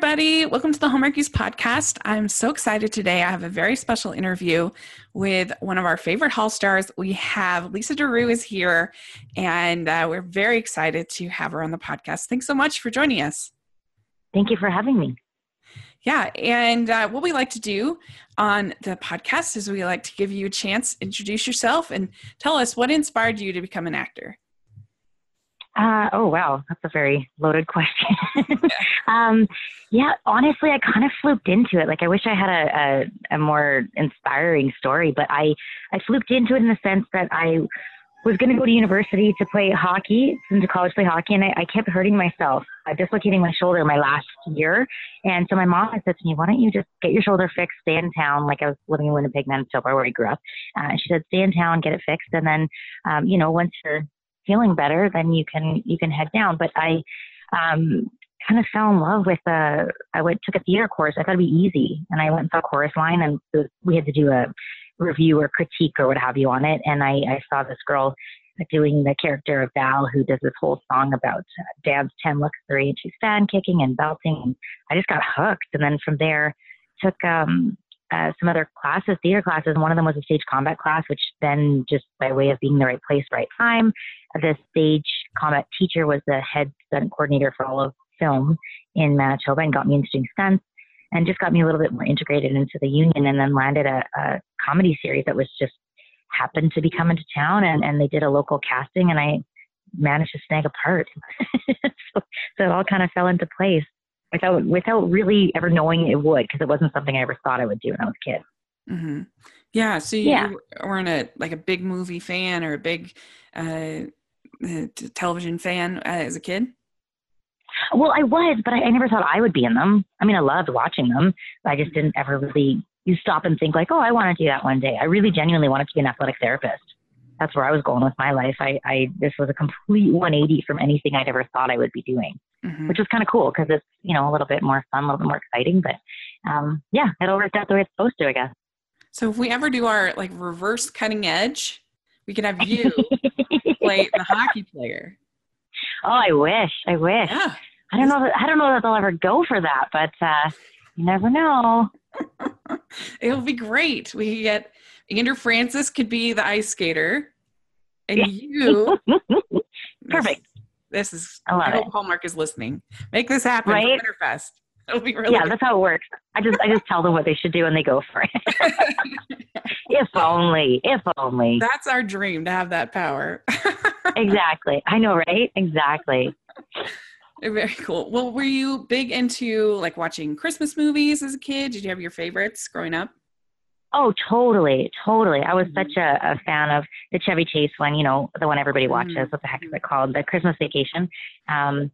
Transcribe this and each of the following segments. everybody. Welcome to the Hallmarkies podcast. I'm so excited today. I have a very special interview with one of our favorite Hall stars. We have Lisa Durupt is here, and we're very excited to have her on the podcast. Thanks so much for joining us. Thank you for having me. Yeah, and what we like to do on the podcast is we like to give you a chance to introduce yourself and tell us what inspired you to become an actor. Oh, wow. That's a very loaded question. Yeah, honestly, I kind of fluked into it. Like, I wish I had a more inspiring story, but I fluked into it in the sense that I was going to go to university to play hockey, to college play hockey, and I kept hurting myself, dislocating my shoulder my last year. And so my mom had said to me, why don't you just get your shoulder fixed, stay in town? Like, I was living in Winnipeg, Manitoba, where I grew up. And she said, stay in town, get it fixed. And then, you know, once you're feeling better, then you can head down. But I kind of fell in love with took a theater course. I thought it'd be easy, and I went and saw Chorus Line, and we had to do a review or critique or what have you on it. And I saw this girl doing the character of Val, who does this whole song about Dad's 10 looks 3, and she's fan kicking and belting. And I just got hooked, and then from there took some other classes, theater classes. One of them was a stage combat class, which then just by way of being the right place, right time, the stage combat teacher was the head stunt coordinator for all of film in Manitoba and got me into doing stunts and just got me a little bit more integrated into the union, and then landed a comedy series that was just happened to be coming to town, and they did a local casting, and I managed to snag a part. so it all kind of fell into place. Without really ever knowing it would, because it wasn't something I ever thought I would do when I was a kid. Mm-hmm. Yeah. So you weren't a big movie fan or a big television fan as a kid? Well, I was, but I never thought I would be in them. I mean, I loved watching them, but I just didn't ever really stop and think like, oh, I want to do that one day. I really genuinely wanted to be an athletic therapist. That's where I was going with my life. This was a complete 180 from anything I'd ever thought I would be doing, mm-hmm. which was kind of cool because it's, you know, a little bit more fun, a little bit more exciting, but it all worked out the way it's supposed to, I guess. So if we ever do our like reverse cutting edge, we can have you play the hockey player. Oh, I wish. Yeah. I don't know that they'll ever go for that, but you never know. It'll be great. We get Andrew Francis could be the ice skater, and you. Perfect. This is. I hope Hallmark is listening. Make this happen. Right? Winterfest. It'll be really. Yeah, good. That's how it works. I just tell them what they should do, and they go for it. If only. That's our dream, to have that power. Exactly. I know, right? Exactly. Very cool. Well, were you big into like watching Christmas movies as a kid? Did you have your favorites growing up? Oh, totally. I was such a fan of the Chevy Chase one, you know, the one everybody watches. Mm-hmm. What the heck is it called? The Christmas Vacation. I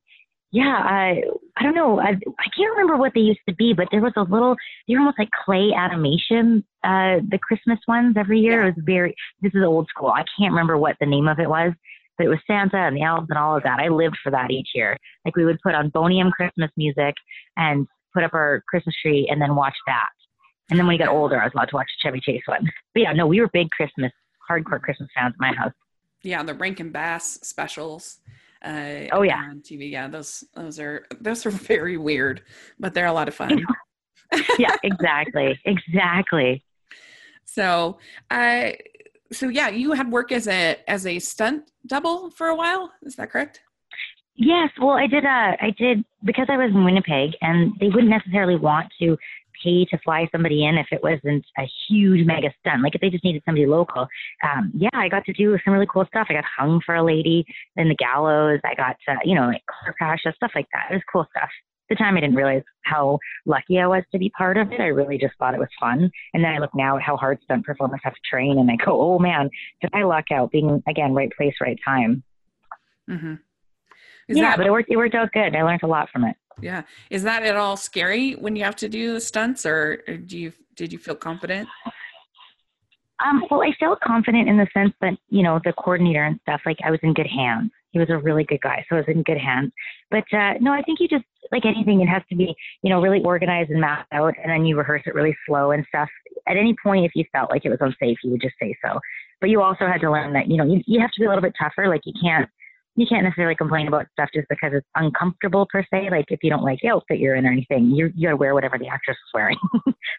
don't know. I can't remember what they used to be, but there was a little, they're almost like clay animation, the Christmas ones every year. Yeah. It was this is old school. I can't remember what the name of it was, but it was Santa and the elves and all of that. I lived for that each year. Like, we would put on Bonium Christmas music and put up our Christmas tree and then watch that. And then when he got older, I was allowed to watch the Chevy Chase one. But yeah, no, we were big hardcore Christmas fans at my house. Yeah, the Rankin Bass specials. Oh yeah, on TV. Yeah, those are very weird, but they're a lot of fun. Yeah, exactly. So yeah, you had work as a stunt double for a while. Is that correct? Yes. Well, I did because I was in Winnipeg, and they wouldn't necessarily want to pay to fly somebody in if it wasn't a huge mega stunt. Like, if they just needed somebody local, I got to do some really cool stuff. I got hung for a lady, then the gallows. I got car crashes, stuff like that. It was cool stuff. At the time, I didn't realize how lucky I was to be part of it. I really just thought it was fun. And then I look now at how hard stunt performers have to train, and I go, oh man, did I luck out being, again, right place, right time. Mm-hmm. But it worked out good. I learned a lot from it. Yeah. Is that at all scary when you have to do the stunts, or did you feel confident? Well, I felt confident in the sense that, you know, the coordinator and stuff, like, I was in good hands. He was a really good guy, so I was in good hands. But no, I think you just, like anything, it has to be, you know, really organized and mapped out, and then you rehearse it really slow and stuff. At any point, if you felt like it was unsafe, you would just say so. But you also had to learn that, you know, you have to be a little bit tougher. Like, you can't you can't necessarily complain about stuff just because it's uncomfortable per se. Like if you don't like the outfit you're in or anything, you gotta wear whatever the actress is wearing.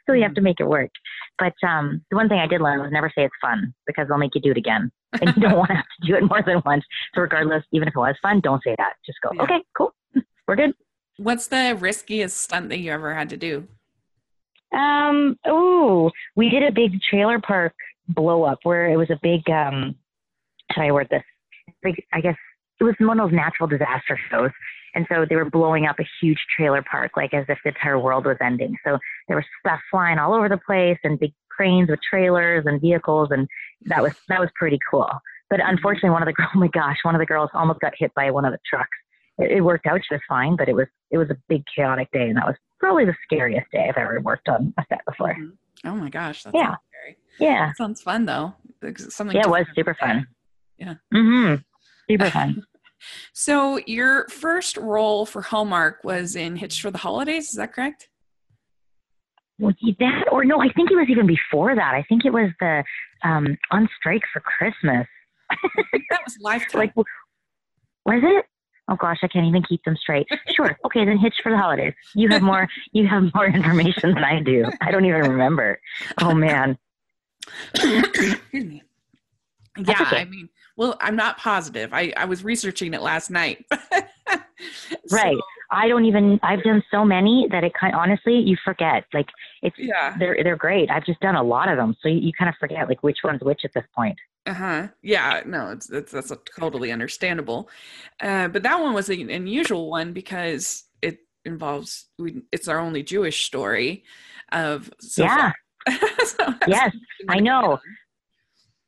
So you have to make it work. But the one thing I did learn was never say it's fun, because they'll make you do it again. And you don't want to have to do it more than once. So regardless, even if it was fun, don't say that. Just go, okay, cool. We're good. What's the riskiest stunt that you ever had to do? We did a big trailer park blow up where it was a big, how do I word this? Big, I guess it was one of those natural disaster shows. And so they were blowing up a huge trailer park, like as if the entire world was ending. So there was stuff flying all over the place and big cranes with trailers and vehicles. And that was pretty cool. But unfortunately, one of the girls almost got hit by one of the trucks. It worked out just fine, but it was a big chaotic day. And that was probably the scariest day I've ever worked on a set before. Mm-hmm. Oh my gosh. That sounds scary. Yeah. That sounds fun though. Something it was super fun. Yeah. Mm-hmm. Super fun. So your first role for Hallmark was in Hitch for the Holidays. Is that correct? Was that, or no, I think it was even before that. I think it was the On Strike for Christmas. I think that was Lifetime. Like, was it? Oh gosh, I can't even keep them straight. Sure. Okay, then Hitch for the Holidays. You have more information than I do. I don't even remember. Oh man. Excuse me. Yeah, okay. I mean, well, I'm not positive. I was researching it last night. Right. I've done so many that it kind of, honestly, you forget. Like they're great. I've just done a lot of them. So you kind of forget like which one's which at this point. Uh-huh. Yeah, no, that's totally understandable. But that one was an unusual one because it involves, it's our only Jewish story of. So yeah. So yes, I know.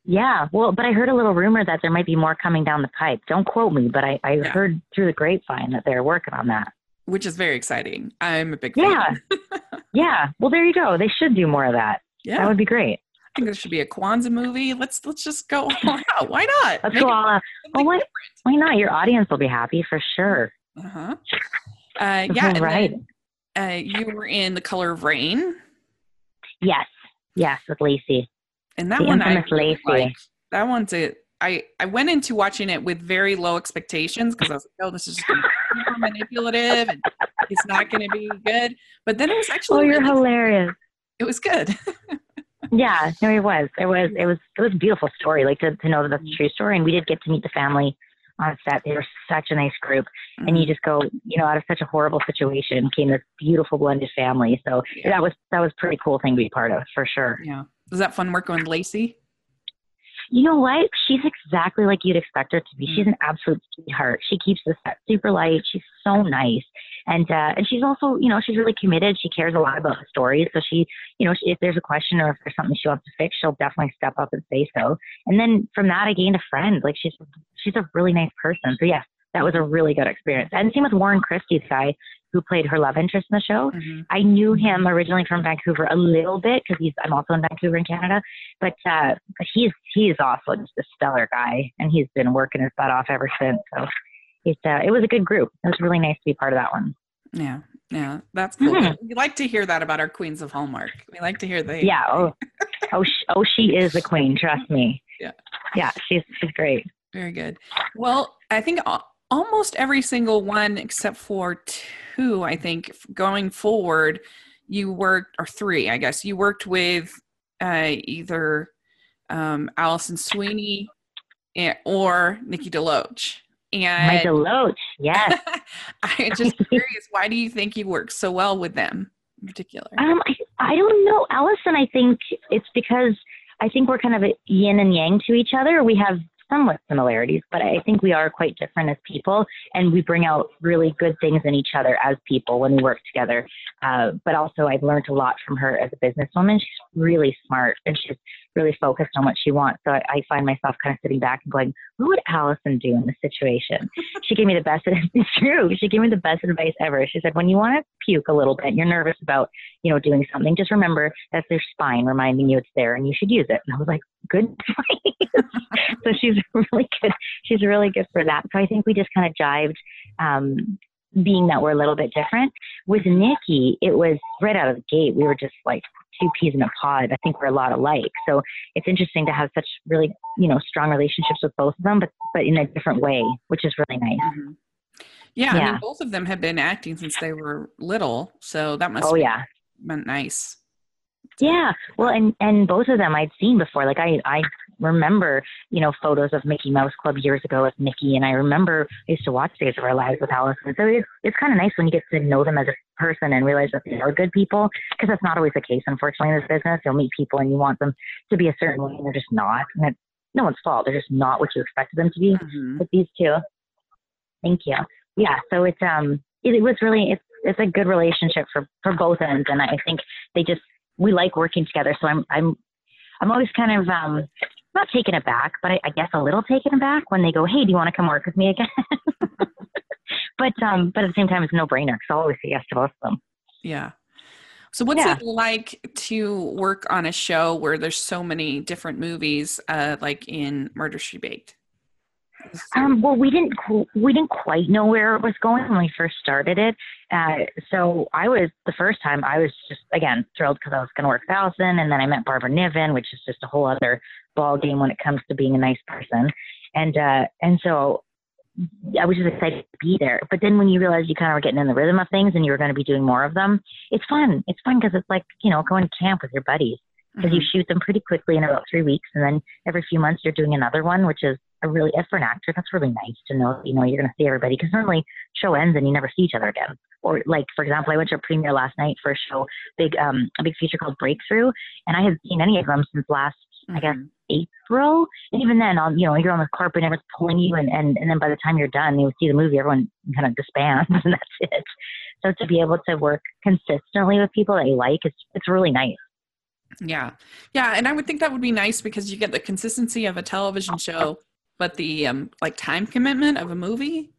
Yeah. Well, but I heard a little rumor that there might be more coming down the pipe. Don't quote me, but I heard through the grapevine that they're working on that. Which is very exciting. I'm a big fan. Yeah. Yeah. Well, there you go. They should do more of that. Yeah. That would be great. I think there should be a Kwanzaa movie. Let's just go all out. Why not? Let's go all out. Oh, why not? Your audience will be happy for sure. Uh-huh. Yeah. Right. Then, you were in The Color of Rain. Yes. Yes, with Lacey. And that one I really liked. That one's it. I went into watching it with very low expectations because I was like, oh, this is just going to be super manipulative and it's not going to be good. But then it was actually you're hilarious. It was good. Yeah, no, it was a beautiful story, like to know that that's a true story. And we did get to meet the family on set. They were such a nice group. And you just go, out of such a horrible situation came this beautiful blended family. So that was a pretty cool thing to be part of for sure. Yeah. Was that fun working with Lacey? You know what? She's exactly like you'd expect her to be. She's an absolute sweetheart. She keeps the set super light. She's so nice. And she's also, she's really committed. She cares a lot about the stories. So she, if there's a question or if there's something she wants to fix, she'll definitely step up and say so. And then from that, I gained a friend. Like she's a really nice person. So yes, that was a really good experience. And same with Warren Christie, the guy who played her love interest in the show. Mm-hmm. I knew him originally from Vancouver a little bit because I'm also in Vancouver in Canada, but he's also just a stellar guy and he's been working his butt off ever since. So it was a good group. It was really nice to be part of that one. Yeah. Yeah. That's cool. Mm-hmm. We like to hear that about our queens of Hallmark. We like to hear that. Yeah. Oh, she is a queen. Trust me. Yeah. Yeah. She's great. Very good. Well, I think almost every single one, except for two, I think, going forward, you worked with either Allison Sweeney or Nikki Deloach. And my Deloach, yes. I'm just curious, why do you think you worked so well with them in particular? I don't know. Allison, I think it's because I think we're kind of a yin and yang to each other. We have somewhat similarities, but I think we are quite different as people, and we bring out really good things in each other as people when we work together. But also, I've learned a lot from her as a businesswoman. She's really smart, and she's really focused on what she wants. So I find myself kind of sitting back and going, "What would Allison do in this situation?" She gave me the best. It's true. She gave me the best advice ever. She said, "When you want to puke a little bit, you're nervous about doing something, just remember that's their spine reminding you it's there, and you should use it." And I was like, "Good advice." So she's really good. She's really good for that. So I think we just kind of jived, being that we're a little bit different. With Nikki, it was right out of the gate. We were just like two peas in a pod. I think we're a lot alike. So it's interesting to have such really, strong relationships with both of them, but in a different way, which is really nice. Mm-hmm. Yeah. I mean, both of them have been acting since they were little. So that must been nice. Yeah. Well, and both of them I'd seen before. Like I remember, photos of Mickey Mouse Club years ago with Mickey. And I remember I used to watch Days of Our Lives with Allison. So it's kind of nice when you get to know them as a person and realize that they are good people, because that's not always the case, unfortunately, in this business. You'll meet people and you want them to be a certain way and they're just not. And it's no one's fault. They're just not what you expected them to be. Mm-hmm. But these two. Thank you. Yeah. So it's, it was really, it's a good relationship for both ends. And I think we like working together. So I'm always kind of, not taken aback, but I guess a little taken aback when they go, "Hey, do you want to come work with me again?" But at the same time, it's a no-brainer, because I'll always say yes to both of them. Yeah. So what's it like to work on a show where there's so many different movies, like in Murder, She Baked? Well, we didn't quite know where it was going when we first started it. So the first time I was just, again, thrilled because I was going to work with Allison. And then I met Barbara Niven, which is just a whole other ball game when it comes to being a nice person. And so I was just excited to be there. But then when you realize you kind of were getting in the rhythm of things and you were going to be doing more of them, it's fun. It's fun because it's like, going to camp with your buddies, because you shoot them pretty quickly in about 3 weeks. And then every few months you're doing another one, which is for an actor, that's really nice to know, you're going to see everybody, because normally show ends and you never see each other again. Or like, for example, I went to a premiere last night for a show, a big feature called Breakthrough. And I haven't seen any of them since last, I guess, April. And even then, you're on the carpet and everyone's pulling you. And then by the time you're done, you see the movie, everyone kind of disbands and that's it. So to be able to work consistently with people that you like, it's really nice. Yeah. Yeah. And I would think that would be nice, because you get the consistency of a television show, but the time commitment of a movie.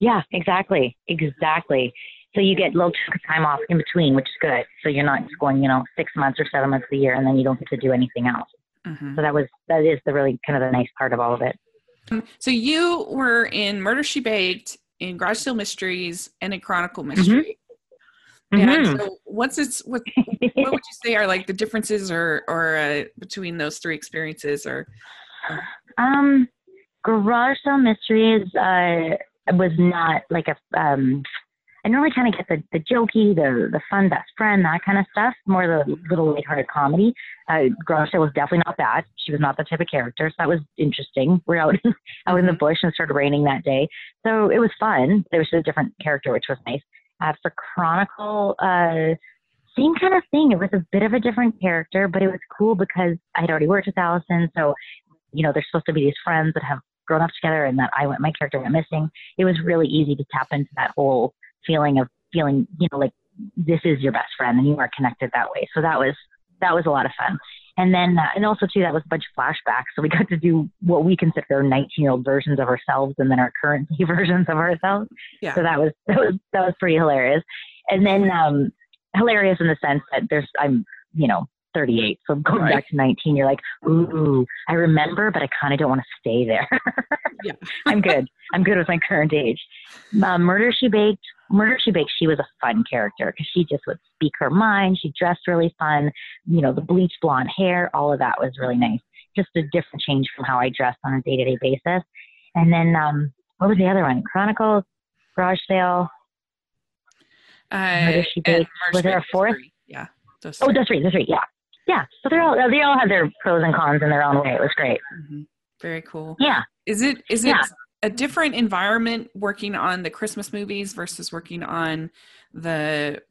Yeah, exactly. So you get little time off in between, which is good. So you're not just going, 6 months or 7 months a year, and then you don't get to do anything else. Mm-hmm. So that is the really kind of the nice part of all of it. So you were in Murder, She Baked, in Garage Sale Mysteries, and in Chronicle Mystery. Mm-hmm. Yeah. Mm-hmm. So what would you say are like the differences or between those three experiences or? Garage Sale Mysteries was not like a I normally kind of get the jokey, the fun best friend, that kind of stuff, more the little lighthearted comedy. Garage Sale was definitely not that. She was not that type of character, so that was interesting. We're out in the bush, and it started raining that day, so it was fun. There was a different character, which was nice. For Chronicle, same kind of thing. It was a bit of a different character, but it was cool because I had already worked with Allison, so they're supposed to be these friends that have grown up together, and that my character went missing. It was really easy to tap into that whole feeling of feeling, like this is your best friend and you are connected that way. So that was a lot of fun. And then, and also too, that was a bunch of flashbacks. So we got to do what we consider 19-year-old versions of ourselves, and then our current day versions of ourselves. Yeah. So that was pretty hilarious. And then, hilarious in the sense that I'm 38, so going back to 19, you're like, ooh, I remember, but I kind of don't want to stay there. Yeah. I'm good with my current age. Murder, She Baked, she was a fun character because she just would speak her mind. She dressed really fun, the bleach blonde hair, all of that was really nice. Just a different change from how I dressed on a day-to-day basis. And then what was the other one? Chronicles, Garage Sale, Murder, She Baked. Was there a fourth? Yeah. Those three. Yeah. Yeah. So they all had their pros and cons in their own way. It was great. Mm-hmm. Very cool. Yeah. Is it a different environment working on the Christmas movies versus working on the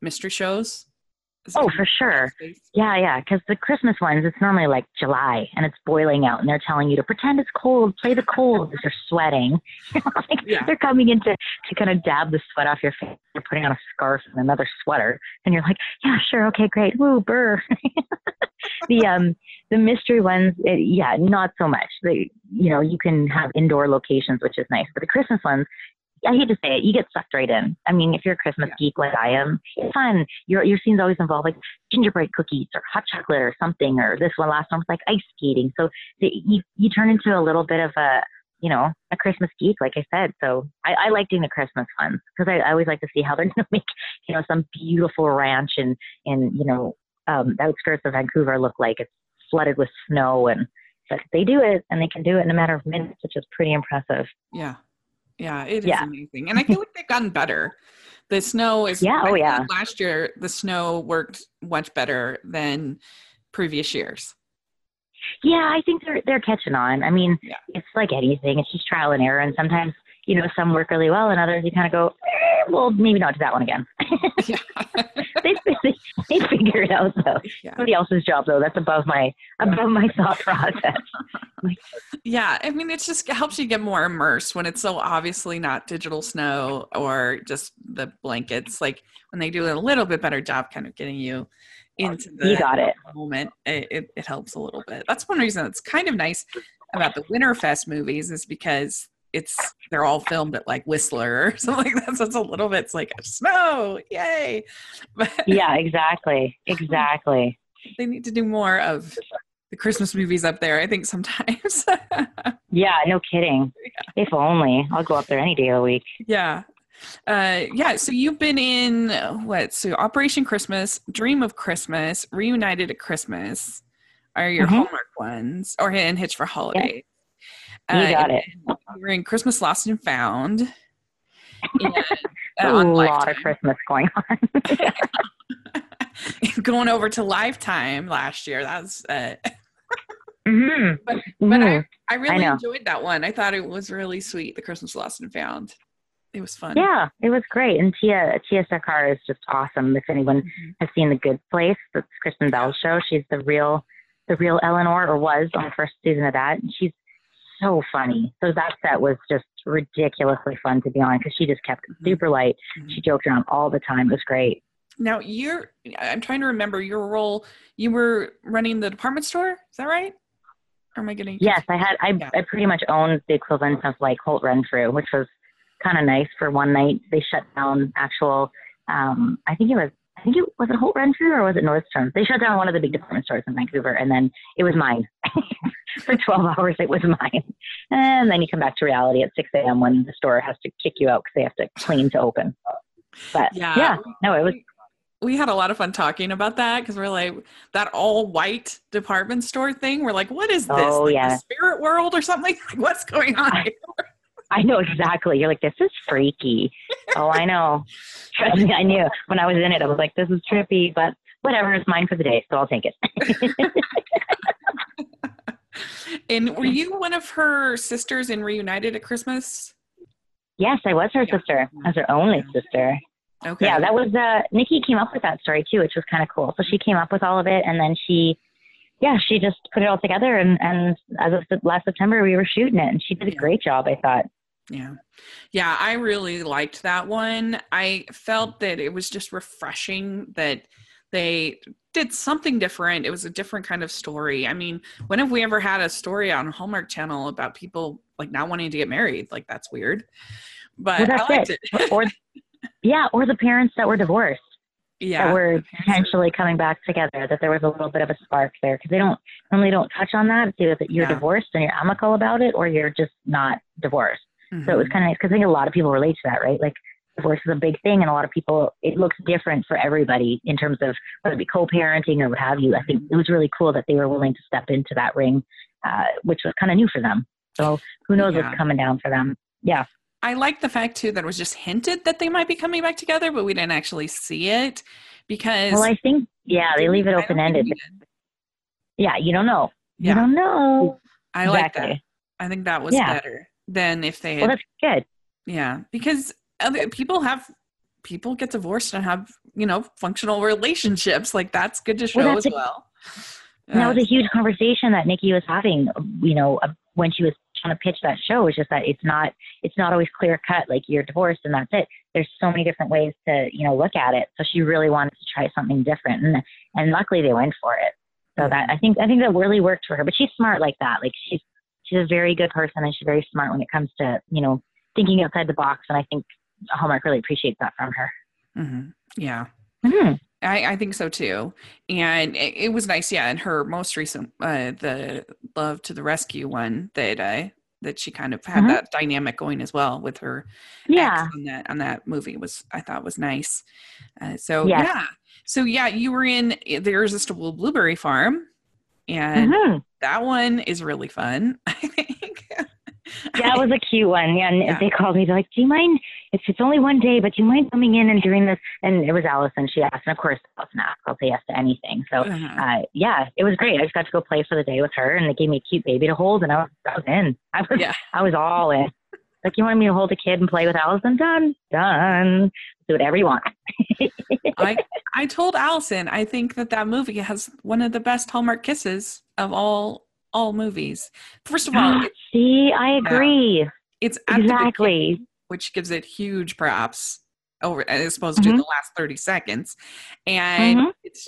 mystery shows? For sure. Yeah. Because the Christmas ones, it's normally like July and it's boiling out and they're telling you to pretend it's cold, play the cold as you're sweating. They're coming in to kind of dab the sweat off your face. You're putting on a scarf and another sweater and you're like, yeah, sure. Okay, great. Woo, burr. The mystery ones, not so much. You can have indoor locations, which is nice, but the Christmas ones, I hate to say it, you get sucked right in. I mean, if you're a Christmas geek like I am, it's fun. Your scenes always involve like gingerbread cookies or hot chocolate or something, or this one last one was like ice skating. So you turn into a little bit of a you know, a Christmas geek, like I said. So I like doing the Christmas ones because I always like to see how they're going to make, you know, some beautiful ranch and you know, the outskirts of Vancouver look like it's flooded with snow. And but they do it, and they can do it in a matter of minutes, which is pretty impressive. Yeah. Yeah, it is amazing. And I feel like they've gotten better. The snow is, last year, the snow worked much better than previous years. Yeah, I think they're catching on. I mean, it's like anything. It's just trial and error. And sometimes, you know, some work really well and others you kind of go, well, maybe not do that one again. They figure it out though. Yeah. Somebody else's job though. That's above my thought process. Yeah. I mean, it just helps you get more immersed when it's so obviously not digital snow or just the blankets. Like when they do a little bit better job kind of getting you into the moment, it helps a little bit. That's one reason it's kind of nice about the Winterfest movies is because they're all filmed at like Whistler or something like that. So it's a little bit, it's like snow, yay. But yeah, exactly. They need to do more of the Christmas movies up there, I think sometimes. Yeah, no kidding. Yeah. If only. I'll go up there any day of the week. Yeah. So you've been in Operation Christmas, Dream of Christmas, Reunited at Christmas are your Hallmark ones, or in Hitch for Holidays. Yeah. You got it. We're in Christmas Lost and Found. And, a lot of Christmas going on. Going over to Lifetime last year. That was. But I really enjoyed that one. I thought it was really sweet. The Christmas Lost and Found. It was fun. Yeah, it was great. And Tia Sircar is just awesome. If anyone has seen The Good Place, that's Kristen Bell's show. She's the real Eleanor, or was on the first season of that. And she's so funny. So that set was just ridiculously fun to be on because she just kept it super light. She joked around all the time. It was great. Now I'm trying to remember your role. You were running the department store. Is that right? Or am I getting? Yes, I pretty much owned the equivalent of like Holt Renfrew, which was kind of nice for one night. They shut down actual, was it Holt Renfrew or was it Nordstrom? They shut down one of the big department stores in Vancouver, and then it was mine. For 12 hours, it was mine. And then you come back to reality at 6 a.m. when the store has to kick you out because they have to clean to open. But it was. We had a lot of fun talking about that because we're like, that all white department store thing. We're like, what is this? The spirit world or something? Like, what's going on here? I know exactly. You're like, this is freaky. Oh, I know. Trust me, I knew. When I was in it, I was like, this is trippy, but whatever, it's mine for the day, so I'll take it. And were you one of her sisters in Reunited at Christmas? Yes, I was her sister. I was her only sister. Okay. Yeah, that was, Nikki came up with that story too, which was kind of cool. So she came up with all of it, and then she just put it all together. And as of last September, we were shooting it, and she did a great job, I thought. Yeah. Yeah. I really liked that one. I felt that it was just refreshing that they did something different. It was a different kind of story. I mean, when have we ever had a story on Hallmark Channel about people like not wanting to get married? Like, that's weird, but I liked it. Or the parents that were divorced. Yeah. That were potentially coming back together, that there was a little bit of a spark there because they normally don't touch on that. It's either that you're divorced and you're amicable about it, or you're just not divorced. So it was kind of nice because I think a lot of people relate to that, right? Like divorce is a big thing, and a lot of people, it looks different for everybody in terms of whether it be co-parenting or what have you. I think it was really cool that they were willing to step into that ring, which was kind of new for them. So who knows what's coming down for them. Yeah. I like the fact too, that it was just hinted that they might be coming back together, but we didn't actually see it because. Well, I think, they leave it open-ended. Yeah. You don't know. Yeah. You don't know. I exactly. like that. I think that was better than if they had. Well, that's good. Yeah. Because people get divorced and have, you know, functional relationships. Like that's good to show as well. And that was a huge conversation that Nikki was having, you know, when she was trying to pitch that show. Is just that it's not always clear cut, like you're divorced and that's it. There's so many different ways to, you know, look at it. So she really wanted to try something different, and luckily they went for it. So that I think that really worked for her. But she's smart like that. Like she's a very good person, and she's very smart when it comes to, you know, thinking outside the box. And I think Hallmark really appreciates that from her. Yeah. Mm-hmm. I think so too. And it was nice. Yeah. And her most recent, the Love to the Rescue one that that she kind of had that dynamic going as well with her ex on that movie was, I thought, was nice. So you were in The Irresistible Blueberry Farm, and that one is really fun, I think. That was a cute one. Yeah, and they called me, they're like, do you mind, it's only one day, but do you mind coming in and doing this? And it was Allison, she asked, and of course Allison asked, I'll say yes to anything. So it was great. I just got to go play for the day with her, and they gave me a cute baby to hold, and I was in. I was all in. Like, you want me to hold a kid and play with Allison? Done. Do whatever you want. I told Allison, I think that movie has one of the best Hallmark kisses of all movies. First of all, see, I agree. It's at the beginning, which gives it huge props over as opposed to the last 30 seconds. And it's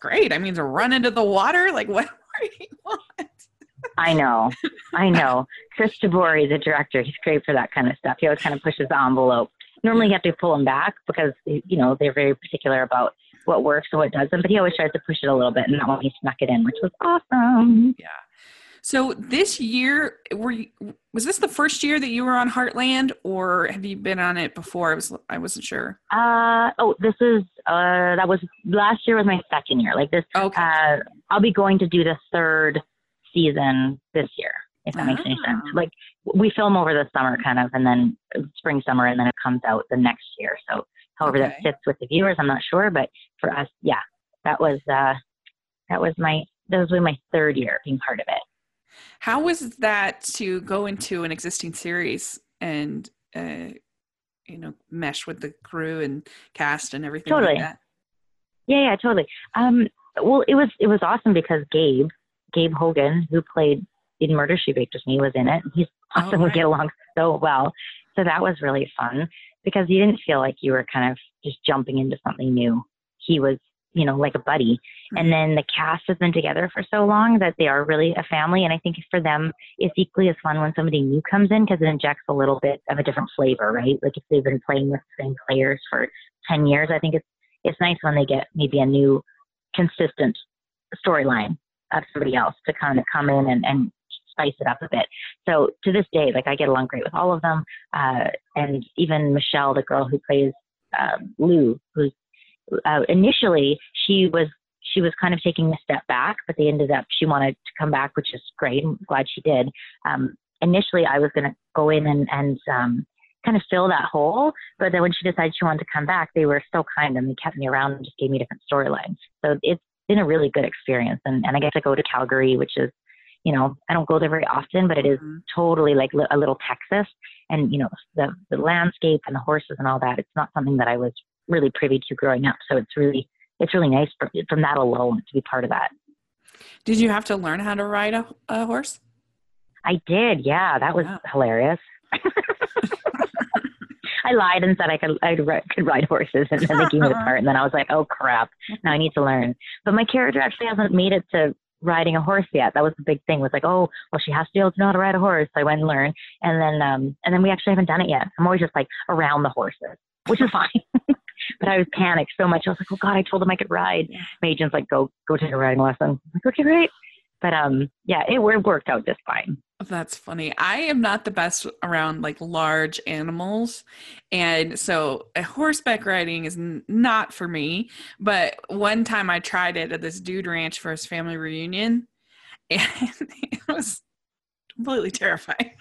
great. I mean, to run into the water, like, what more do you want? I know. Chris Tabori, the director, he's great for that kind of stuff. He always kind of pushes the envelope. Normally you have to pull him back because, you know, they're very particular about what works and what doesn't, but he always tries to push it a little bit, and that one he snuck it in, which was awesome. Yeah. So this year, was this the first year that you were on Heartland, or have you been on it before? I wasn't sure. Last year was my second year. Like this, I'll be going to do the third season this year, if that makes any sense. Like, we film over the summer kind of, and then spring, summer, and then it comes out the next year. So however that fits with the viewers, I'm not sure, but for us, that was my third year being part of it. How was that to go into an existing series and mesh with the crew and cast and everything like that? Yeah, totally. Well, it was awesome because Gabe Hogan, who played in Murder, She Baked with me, was in it. He's awesome. We get along so well. So that was really fun because you didn't feel like you were kind of just jumping into something new. He was, you know, like a buddy. And then the cast has been together for so long that they are really a family. And I think for them, it's equally as fun when somebody new comes in because it injects a little bit of a different flavor, right? Like if they've been playing with the same players for 10 years, I think it's nice when they get maybe a new consistent storyline of somebody else to kind of come in and spice it up a bit. So to this day, like, I get along great with all of them. And even Michelle, the girl who plays Lou, who's initially she was kind of taking a step back, but they ended up, she wanted to come back, which is great. I'm glad she did. Initially I was going to go in and kind of fill that hole. But then when she decided she wanted to come back, they were so kind and they kept me around and just gave me different storylines. So it's been a really good experience. And I get to go to Calgary, which is, you know, I don't go there very often, but it is totally like a little Texas, and, you know, the landscape and the horses and all that. It's not something that I was really privy to growing up. So it's really nice from that alone to be part of that. Did you have to learn how to ride a horse? I did. Yeah. That was hilarious. I lied and said I could ride horses, and then they gave me the part, and then I was like, oh crap, now I need to learn. But my character actually hasn't made it to riding a horse yet. That was the big thing, was like, oh, well, she has to be able to know how to ride a horse. So I went and learned, and then we actually haven't done it yet. I'm always just like around the horses, which is fine. But I was panicked so much. I was like, oh God, I told him I could ride. My agent's like, go take a riding lesson. I'm like, okay, great. But it worked out just fine. That's funny. I am not the best around like large animals, and so a horseback riding is not for me. But one time I tried it at this dude ranch for his family reunion, and it was completely terrifying.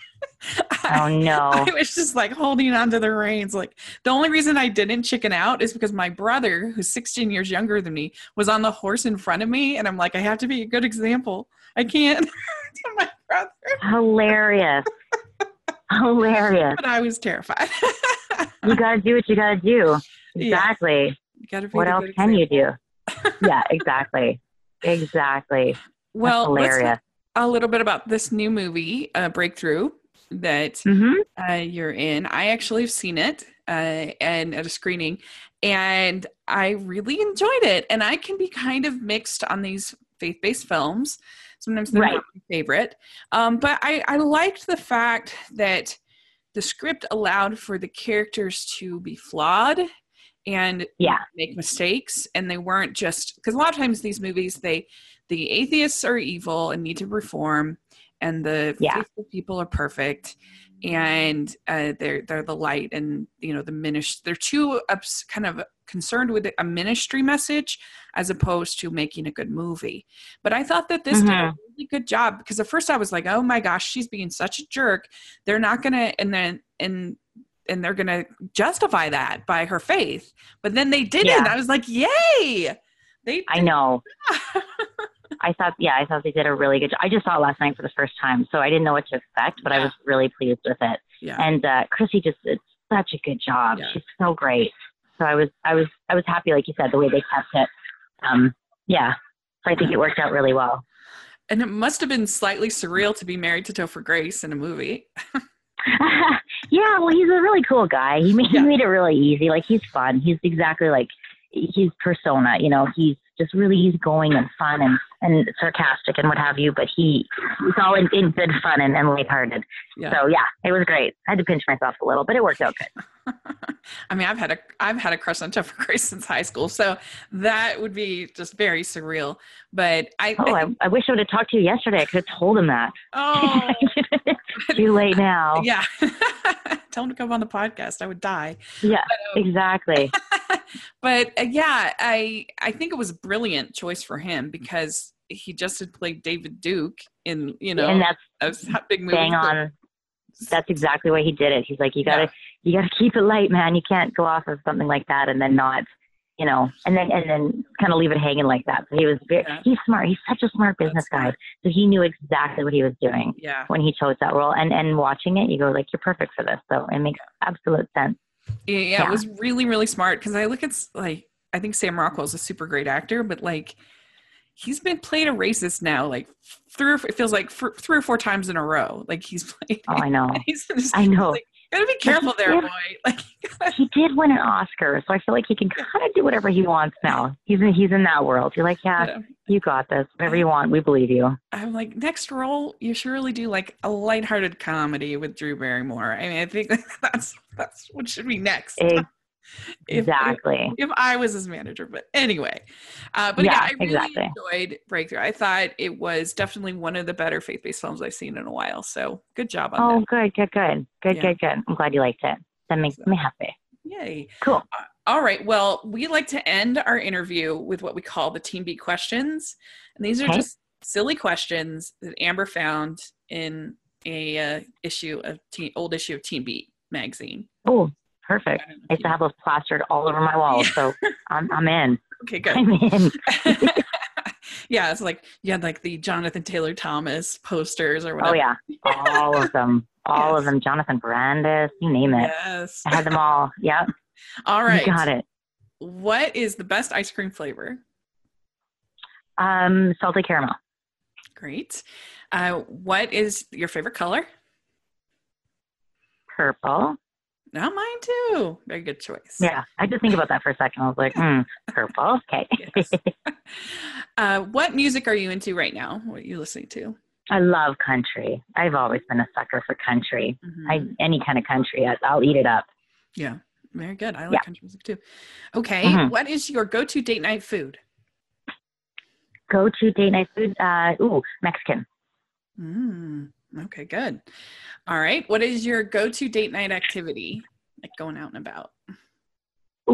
Oh no! I was just like holding onto the reins. Like, the only reason I didn't chicken out is because my brother, who's 16 years younger than me, was on the horse in front of me, and I'm like, I have to be a good example. I can't. My brother. Hilarious. But I was terrified. You gotta do what you gotta do. Exactly. Yeah. You gotta be what else can example. You do? Yeah, exactly. Exactly. Well, that's hilarious. Let's talk a little bit about this new movie, Breakthrough, that you're in. I actually have seen it and at a screening, and I really enjoyed it. And I can be kind of mixed on these faith-based films. Sometimes they're not my favorite. But I liked the fact that the script allowed for the characters to be flawed and make mistakes. And they weren't just, because a lot of times these movies, the atheists are evil and need to reform. and the faithful people are perfect, and they're the light, and you know the ministry. They're too kind of concerned with a ministry message as opposed to making a good movie. But I thought that this did a really good job, because at first I was like, oh my gosh, she's being such a jerk. They're not gonna, and they're gonna justify that by her faith. But then they didn't. I was like, yay! I know. I thought they did a really good job. I just saw it last night for the first time, so I didn't know what to expect, but I was really pleased with it. Yeah. And Chrissy just did such a good job. Yeah. She's so great. So I was happy, like you said, the way they kept it. So I think it worked out really well. And it must have been slightly surreal to be married to Topher Grace in a movie. Yeah, well, he's a really cool guy. He made it really easy. Like, he's fun. He's exactly like his persona. You know, he's just really he's going and fun and sarcastic and what have you. But he's all in good fun and lighthearted. Yeah. So yeah, it was great. I had to pinch myself a little, but it worked out good. I mean, I've had a crush on Topher Grace since high school, so that would be just very surreal. But I wish I would have talked to you yesterday. I could have told him that. Oh, too late now. Yeah, tell him to come on the podcast. I would die. Yeah, but, exactly. But I think it was a brilliant choice for him, because he just had played David Duke in and that's a big movie. Bang on. That's exactly why he did it. He's like, you gotta keep it light, man. You can't go off of something like that and then not, and then kind of leave it hanging like that. So he was he's smart. He's such a smart business guy. So he knew exactly what he was doing when he chose that role. And watching it, you go like, you're perfect for this. So it makes absolute sense. Yeah, it was really, really smart, because I look at, like, I think Sam Rockwell is a super great actor, but like, he's been played a racist now, like three or four times in a row. Like, he's played. Oh, I know. I know. Like, gotta be careful there, boy. Like, he did win an Oscar, so I feel like he can kind of do whatever he wants now. He's in that world. You're like, you got this. Whatever you want, we believe you. I'm like, next role, you should really do like a lighthearted comedy with Drew Barrymore. I mean, I think that's what should be next. Exactly. If I was his manager, but anyway. I really enjoyed Breakthrough. I thought it was definitely one of the better faith-based films I've seen in a while. So good job on that. Oh, good. I'm glad you liked it. That makes me happy. Yay. Cool. All right. Well, we like to end our interview with what we call the Team Beat questions. And these are just silly questions that Amber found in a old issue of Team Beat magazine. Oh, perfect. I used to have those plastered all over my walls, so I'm in. Okay, good. I'm in. Yeah, it's like you had like the Jonathan Taylor Thomas posters or whatever. Oh yeah, all of them, of them. Jonathan Brandis, you name it. Yes, I had them all. Yep. All right, you got it. What is the best ice cream flavor? Salted caramel. Great. What is your favorite color? Purple. No, mine too. Very good choice. Yeah. I did think about that for a second. I was like, purple. Okay. Yes. What music are you into right now? What are you listening to? I love country. I've always been a sucker for country. Mm-hmm. Any kind of country. I'll eat it up. Yeah. Very good. I like country music too. Okay. Mm-hmm. What is your go-to date night food? Go-to date night food? Mexican. Okay, good. All right. What is your go-to date night activity? Like going out and about?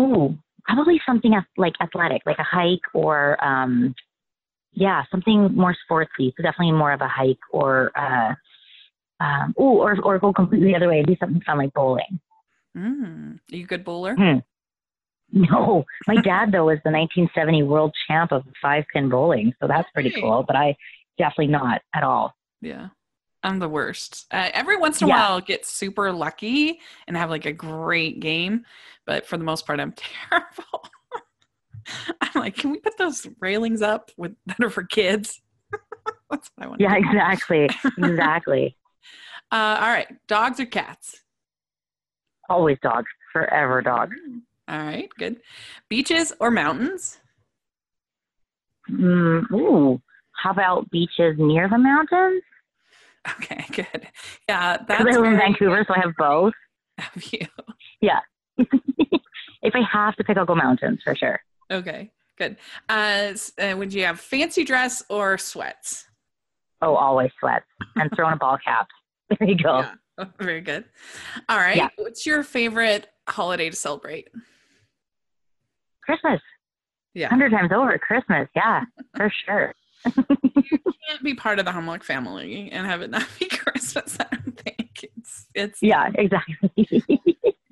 Probably something like athletic, like a hike or, something more sportsy. So definitely more of a hike or go completely the other way and do something fun like bowling. Are you a good bowler? No, my dad though was the 1970 world champ of 5-pin bowling. So that's pretty cool, but I definitely not at all. Yeah. I'm the worst. Every once in a while I'll get super lucky and have like a great game, but for the most part I'm terrible. I'm like, can we put those railings up that are for kids? That's what I want. Yeah, exactly. Exactly. All right. Dogs or cats? Always dogs. Forever dogs. All right. Good. Beaches or mountains? How about beaches near the mountains? Okay, good. Yeah, that's. I live in Vancouver, so I have both. Have you? Yeah. If I have to pick, I'll go mountains for sure. Okay, good. Would you have fancy dress or sweats? Oh, always sweats. And throw in a ball cap. There you go. Yeah. Very good. All right. Yeah. What's your favorite holiday to celebrate? Christmas. Yeah. 100 times over, Christmas. Yeah, for sure. You can't be part of the Hallmark family and have it not be Christmas. I don't think it's yeah, exactly.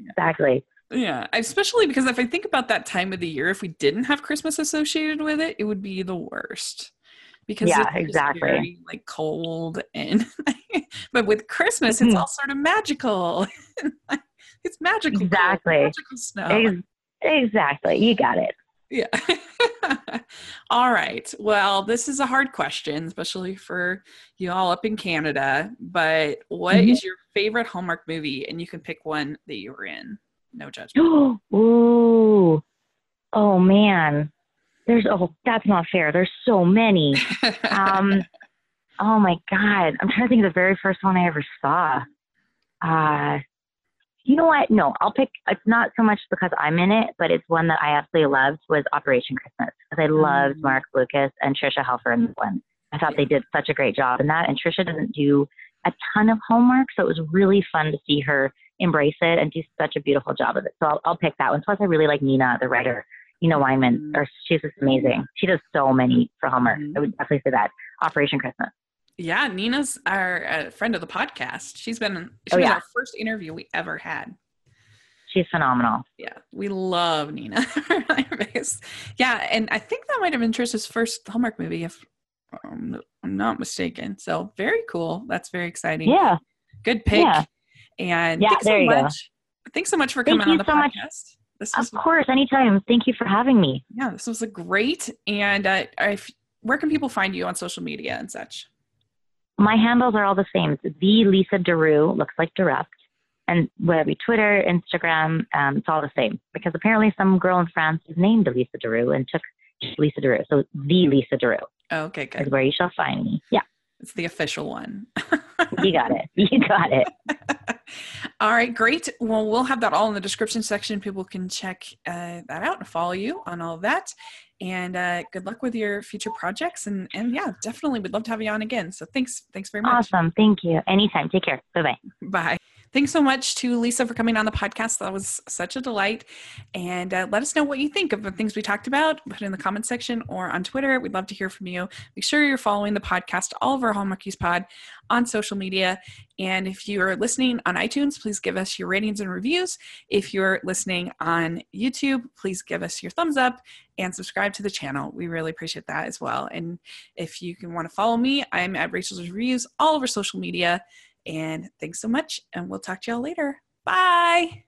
Exactly. Yeah, especially because if I think about that time of the year, if we didn't have Christmas associated with it, it would be the worst. Because yeah, it's exactly very, like, cold and but with Christmas, it's all sort of magical. It's magical. Exactly. Cold, magical snow. Exactly. You got it. Yeah. All right. Well, this is a hard question, especially for you all up in Canada, but what is your favorite Hallmark movie? And you can pick one that you were in. No judgment. Ooh. Oh, man. That's not fair. There's so many. Oh my God. I'm trying to think of the very first one I ever saw. You know what? No, I'll pick, it's not so much because I'm in it, but it's one that I absolutely loved was Operation Christmas, because I loved Mark Lucas and Trisha Helfer in this one. I thought they did such a great job in that, and Trisha doesn't do a ton of homework, so it was really fun to see her embrace it and do such a beautiful job of it. So I'll pick that one. Plus, I really like Nina, the writer, Nina Wyman, or she's just amazing. She does so many for Hallmark. I would definitely say that. Operation Christmas. Yeah, Nina's our friend of the podcast. She was our first interview we ever had. She's phenomenal. Yeah, we love Nina. Yeah, and I think that might have been Trish's first Hallmark movie, if I'm not mistaken. So very cool. That's very exciting. Yeah. Good pick. Yeah. And yeah, thanks so much for coming on the podcast. Of course, anytime. Thank you for having me. Yeah, this was great. And where can people find you on social media and such? My handles are all the same. It's the Lisa Durupt, looks like Durupt. And whether it be Twitter, Instagram, it's all the same. Because apparently some girl in France is named Lisa Durupt and took Lisa Durupt. So the Lisa Durupt. Okay, good. Is where you shall find me. Yeah. It's the official one. You got it. You got it. All right, great. Well, we'll have that all in the description section. People can check that out and follow you on all that. And good luck with your future projects. And yeah, definitely would love to have you on again. So thanks very much. Awesome. Thank you. Anytime. Take care. Bye-bye. Bye. Thanks so much to Lisa for coming on the podcast. That was such a delight. And let us know what you think of the things we talked about. Put it in the comment section or on Twitter. We'd love to hear from you. Make sure you're following the podcast, all of our Hallmarkies pod, on social media. And if you're listening on iTunes, please give us your ratings and reviews. If you're listening on YouTube, please give us your thumbs up and subscribe to the channel. We really appreciate that as well. And if you want to follow me, I'm at Rachel's Reviews all over social media. And thanks so much, and we'll talk to y'all later. Bye.